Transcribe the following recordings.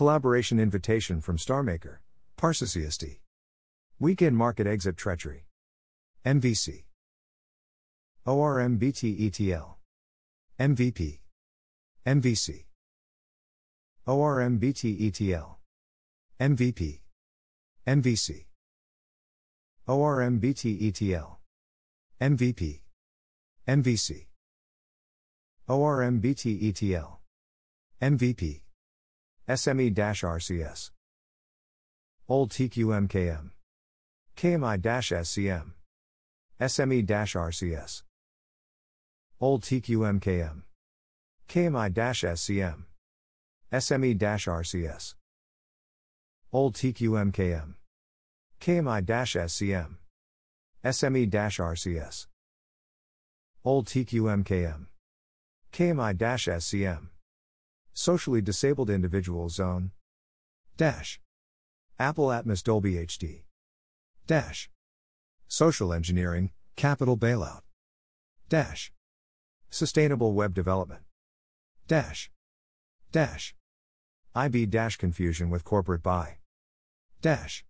Collaboration invitation from Starmaker, Parsacist. Weekend market exit treachery. MVC. ORMBTETL. MVP. MVC. ORMBTETL. MVP. MVC. ORMBTETL. MVP. MVC. ORMBTETL. MVP. SME-RCS. Old TQMKM. KMI-SCM. SME-RCS. Old TQMKM. KMI-SCM. SME-RCS. Old TQMKM. KMI-SCM. SME-RCS. Old TQMKM. KMI-SCM. Socially Disabled Individual Zone. Dash. Apple Atmos Dolby HD. Dash. Social Engineering, Capital Bailout. Dash. Sustainable Web Development. Dash. Dash. IB dash confusion with corporate buy. Dash.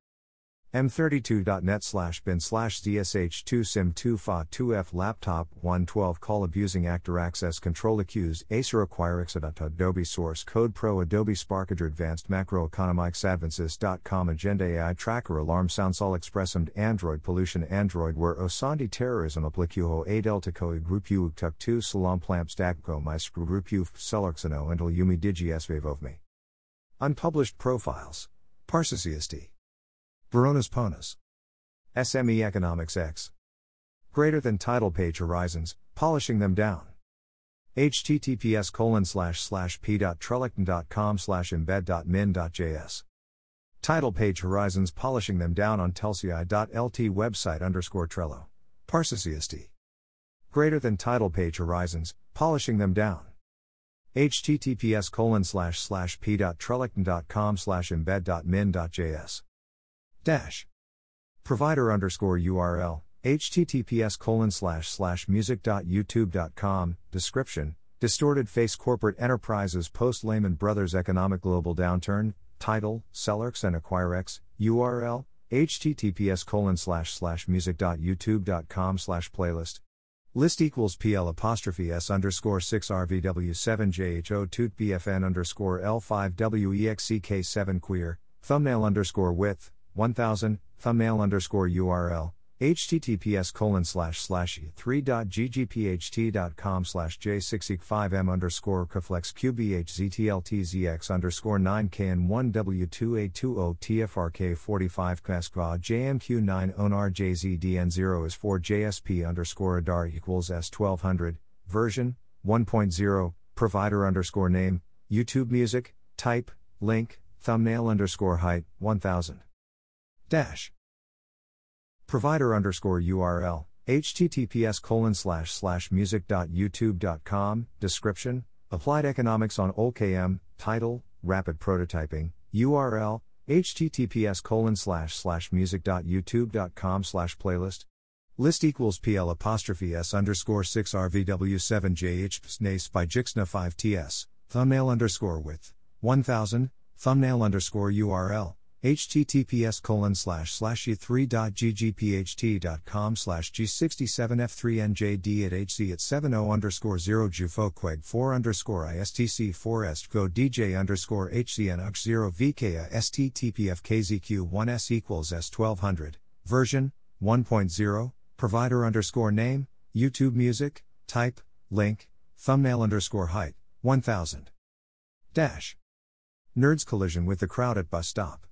M32.net/bin/dsh2sim2fa2f laptop 112 call abusing actor access control accused Acer acquire Exadata Adobe source code pro Adobe Sparkadre advanced macroeconomics advances.com agenda AI tracker alarm sound sol expressum Android pollution Android where osandi terrorism applicuho a delta ko group u tuk tu salam plamp stakko my group u selerxano until yumi digi svevovmi unpublished profiles Parsacist. Veronas Ponas. SME Economics X. Greater than title page horizons, polishing them down. https://p.trellickton.com/embed.min.js. Title page horizons polishing them down on telci.lt website_Trello. Parsacist. Greater than title page horizons, polishing them down. https://p.trellickton.com/embed.min.js. Dash. Provider _URL, https://music.youtube.com, description, distorted face corporate enterprises post Lehman Brothers economic global downturn, title, Celerx and AcquireX, URL, https://music.youtube.com/playlist. List equals PL_6RVW7JH02BFN_L5WEXCK7Queer, thumbnail_width. 1000 thumbnail _url https://3.ggpht.com/j65m_coflexqbhztltzx_9kn1w2a2otfrk45kskva jmq9onrjzdn0 is4jsp_radar = version 1.0 provider _name YouTube music type link thumbnail _height 1000 Dash. Provider _URL, https://music.youtube.com, description, applied economics on OKM, title, rapid prototyping, URL, https://music.youtube.com/playlist. List equals PL_S_6RVW7JH by Jixna 5TS, thumbnail _width, 1000, thumbnail _URL. https://3.ggpht.com/g67f3njd at https://g67o_0jufoqueg4_istc4estgodjg_hcn auxero vk stpfkzq1s=1200 version 1.0 provider _name YouTube music type link thumbnail _height 1000 dash Nerds collision with the crowd at bus stop.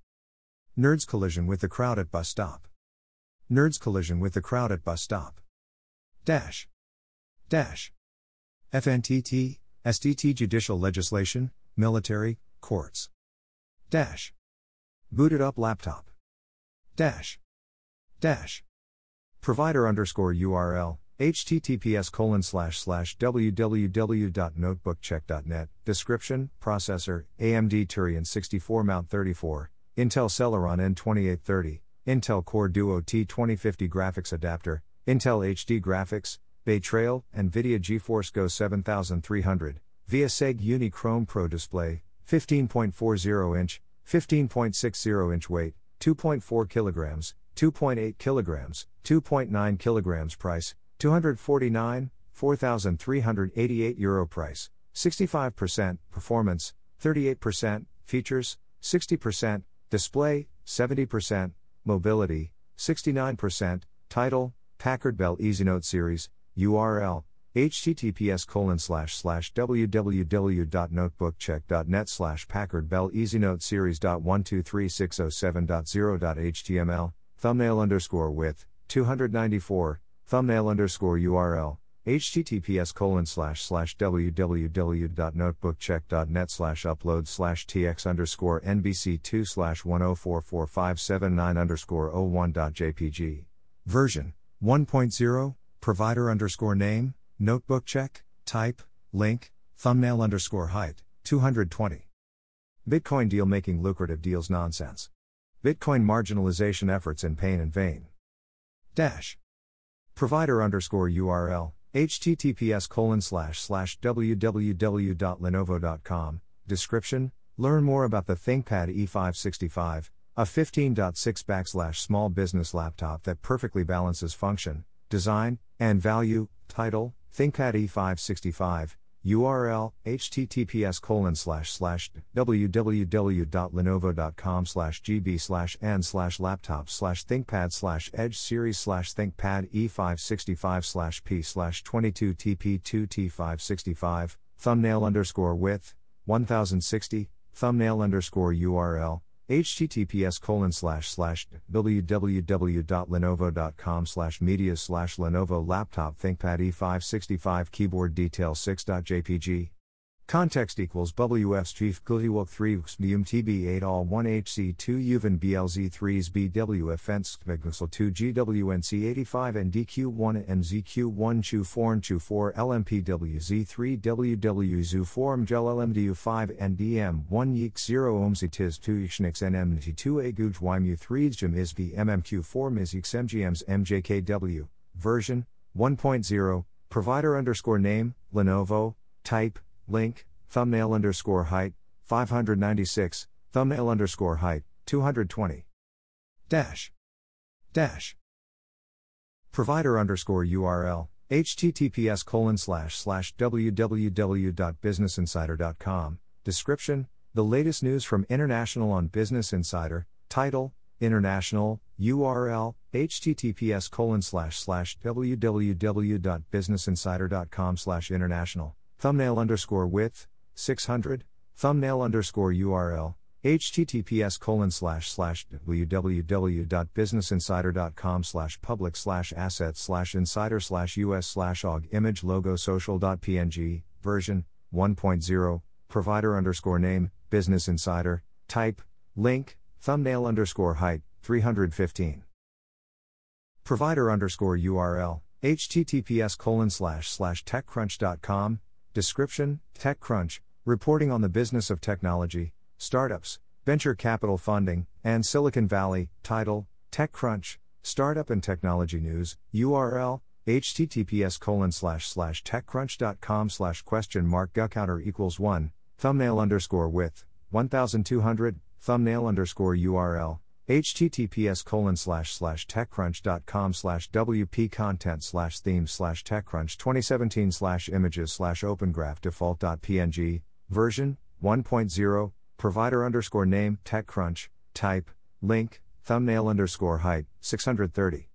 Nerds collision with the crowd at bus stop. Nerds collision with the crowd at bus stop. Dash. Dash. FNTT, SDT judicial legislation, military, courts. Dash. Booted up laptop. Dash. Dash. Provider _URL, https://www.notebookcheck.net, description, processor, AMD Turin 64 Mount 34, Intel Celeron N2830, Intel Core Duo T2050 graphics adapter, Intel HD graphics, Bay Trail, NVIDIA GeForce GO 7300, VSEG Uni Chrome Pro Display, 15.40-inch, 15.60-inch weight, 2.4 kilograms, 2.8 kilograms, 2.9 kilograms price, 249, 4,388 euro price, 65% performance, 38% features, 60% display, 70% mobility, 69% title, Packard Bell EasyNote Series, URL, https://www.notebookcheck.net/Packard Bell EasyNote Series.123607.0.html, thumbnail_width, 294, thumbnail_url, https://www.notebookcheck.net/upload/tx_nbc2/1044579_01.jpg. Version 1.0, provider _name, notebook check, type, link, thumbnail _height, 220. Bitcoin deal making lucrative deals nonsense. Bitcoin marginalization efforts in pain and vain. Dash. Provider _URL, https://www.lenovo.com, description, learn more about the ThinkPad E565, a 15.6/small business laptop that perfectly balances function, design, and value. Title, ThinkPad E565, URL, https://www.lenovo.com/gb/n/laptop/ThinkPad/edge series/ThinkPad E565/p/22TP2T565, thumbnail_width, 1060, thumbnail_url, https://www.lenovo.com/media/lenovo-laptop-thinkpad-e565 keyboard detail 6.jpg. Context equals WF's chief Gluwok 3s Medium TB8 all 1HC2 Uven BLZ3s BWF Fence Magnussel 2 GWNC85 and DQ1 MZQ1 Chu4 LMPWZ3 WWZU4 MGEL LMDU5 and DM1 Yeek 0 OMZ TIS 2 Yishnix NMT2 Aguj YMU 3s JMISB MMQ4 MISX MGMs MJKW. Version 1.0, provider _name, Lenovo, type, link, thumbnail _height, 596, thumbnail _height, 220. Dash. Dash. Provider _URL, https://www.businessinsider.com, description, the latest news from International on Business Insider, title, International, URL, https://www.businessinsider.com/international. Thumbnail _width, 600, thumbnail _url, https://www.businessinsider.com/public/asset/insider/us/og/image-logo-social.png. Version 1.0, provider _name, Business Insider, type, link, thumbnail _height, 315. Provider _url, https://techcrunch.com, description, TechCrunch, reporting on the business of technology, startups, venture capital funding, and Silicon Valley. Title, TechCrunch, startup and technology news. URL, https://techcrunch.com/?guckouter=1, thumbnail _width, 1200, thumbnail _url, https://techcrunch.com/wp-content/theme/techcrunch2017/images/opengraph-default.png. Version 1.0, provider _name, TechCrunch, type, link, thumbnail _height, 630.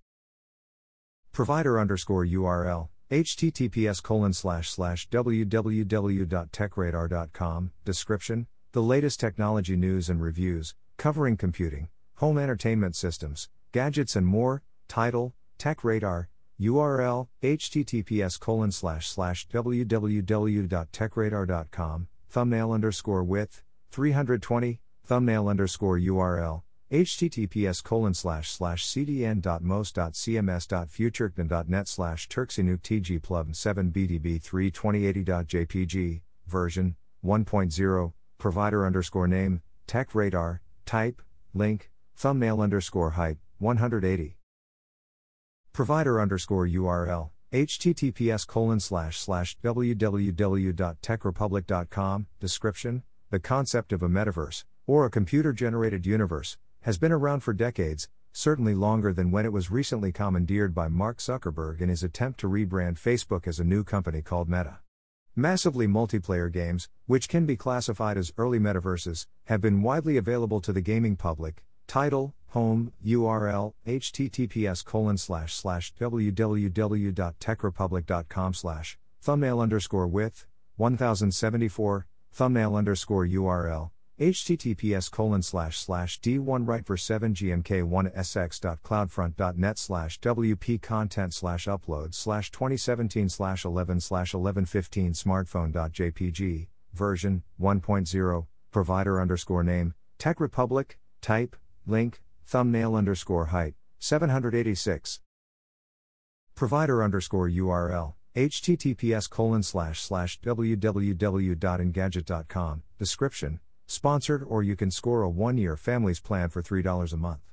Provider _URL, https://www.techradar.com, description, the latest technology news and reviews, covering computing, home entertainment systems, gadgets and more. Title, Tech Radar. URL, https://www.techradar.com, thumbnail _width, 320, thumbnail _url, https://cdn.most.cms.futurek.net/turksinuk tgplub7bdb32080.jpg. Version 1.0, provider _name, Tech Radar, type, link, thumbnail _height, 180. Provider _URL, https://www.techrepublic.com, description, The concept of a metaverse, or a computer-generated universe, has been around for decades, certainly longer than when it was recently commandeered by Mark Zuckerberg in his attempt to rebrand Facebook as a new company called Meta. Massively multiplayer games, which can be classified as early metaverses, have been widely available to the gaming public. Title, home, URL, https://www.techrepublic.com/ thumbnail_width, 1074, thumbnail_url, https://d1right47gmk1sx.cloudfront.net/wp-content/upload/2017/11/1115smartphone.jpg, version 1.0, provider _name, Tech Republic, type, link, thumbnail _height, 786. Provider _url, https://www.engadget.com, description, sponsored or you can score a 1-year family's plan for $3 a month.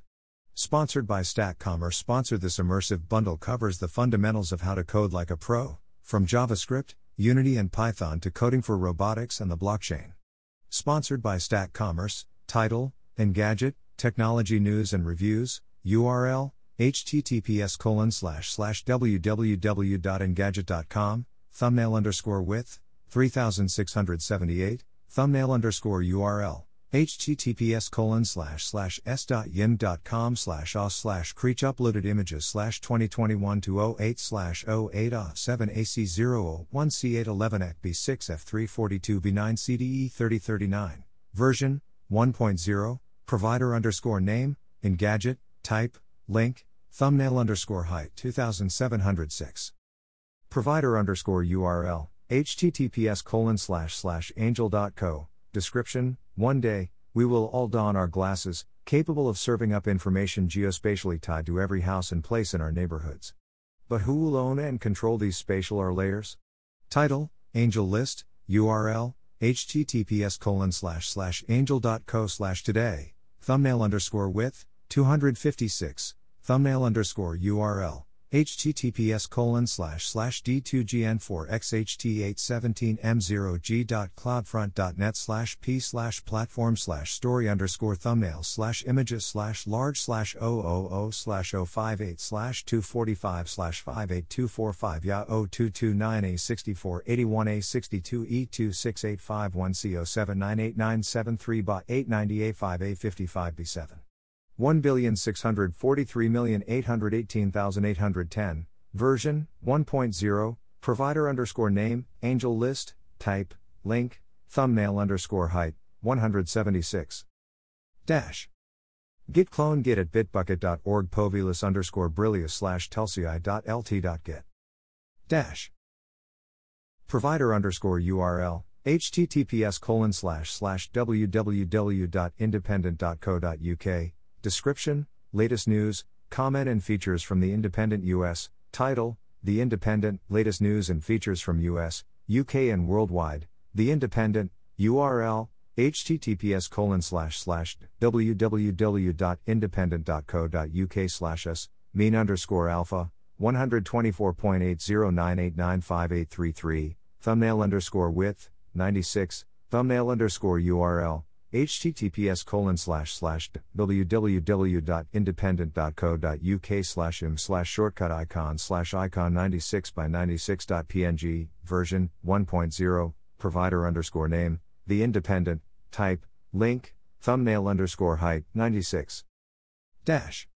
Sponsored by Stack Commerce. Sponsored. This immersive bundle covers the fundamentals of how to code like a pro, from JavaScript, Unity and Python to coding for robotics and the blockchain. Sponsored by Stack Commerce. Title, Engadget, Technology News and Reviews, URL, https://www.engadget.com, thumbnail _width, 3678, thumbnail _url, https://s.ym.com/os/creech. Uploaded images /2021-08/08A7AC001C811ACB6F342B9CDE3039, version 1.0, provider _name, Engadget, type, link, thumbnail _height, 2706. Provider _url, https://angel.co, description, one day, we will all don our glasses, capable of serving up information geospatially tied to every house and place in our neighborhoods. But who will own and control these spatial layers? Title, Angel List, URL, https://angel.co/today, thumbnail _width, 256, thumbnail _url, https://d2gn4x/HT817m0g.cloudfront.net/p/platform/story_thumbnail/images/large/000/585/245/58245/029a6481a62e26851C0798973b8985555A5557. 1,643,818,810, version 1.0, provider _name, Angel List, type, link, thumbnail _height, 176. Git clone git at bitbucket.org povilus _brilius/telci.lt.git. Provider _url, https://www.independent.co.uk, description, latest news, comment and features from The Independent US. Title, The Independent, latest news and features from US, UK and worldwide, The Independent. URL, https://www.independent.co.uk/us-mean_alpha, 124.8098958333, thumbnail _width, 96, thumbnail _url, https://www.independent.co.uk/im/shortcut-icon/icon96by96.png, version 1.0, provider _name, The Independent, type, link, thumbnail _height, 96.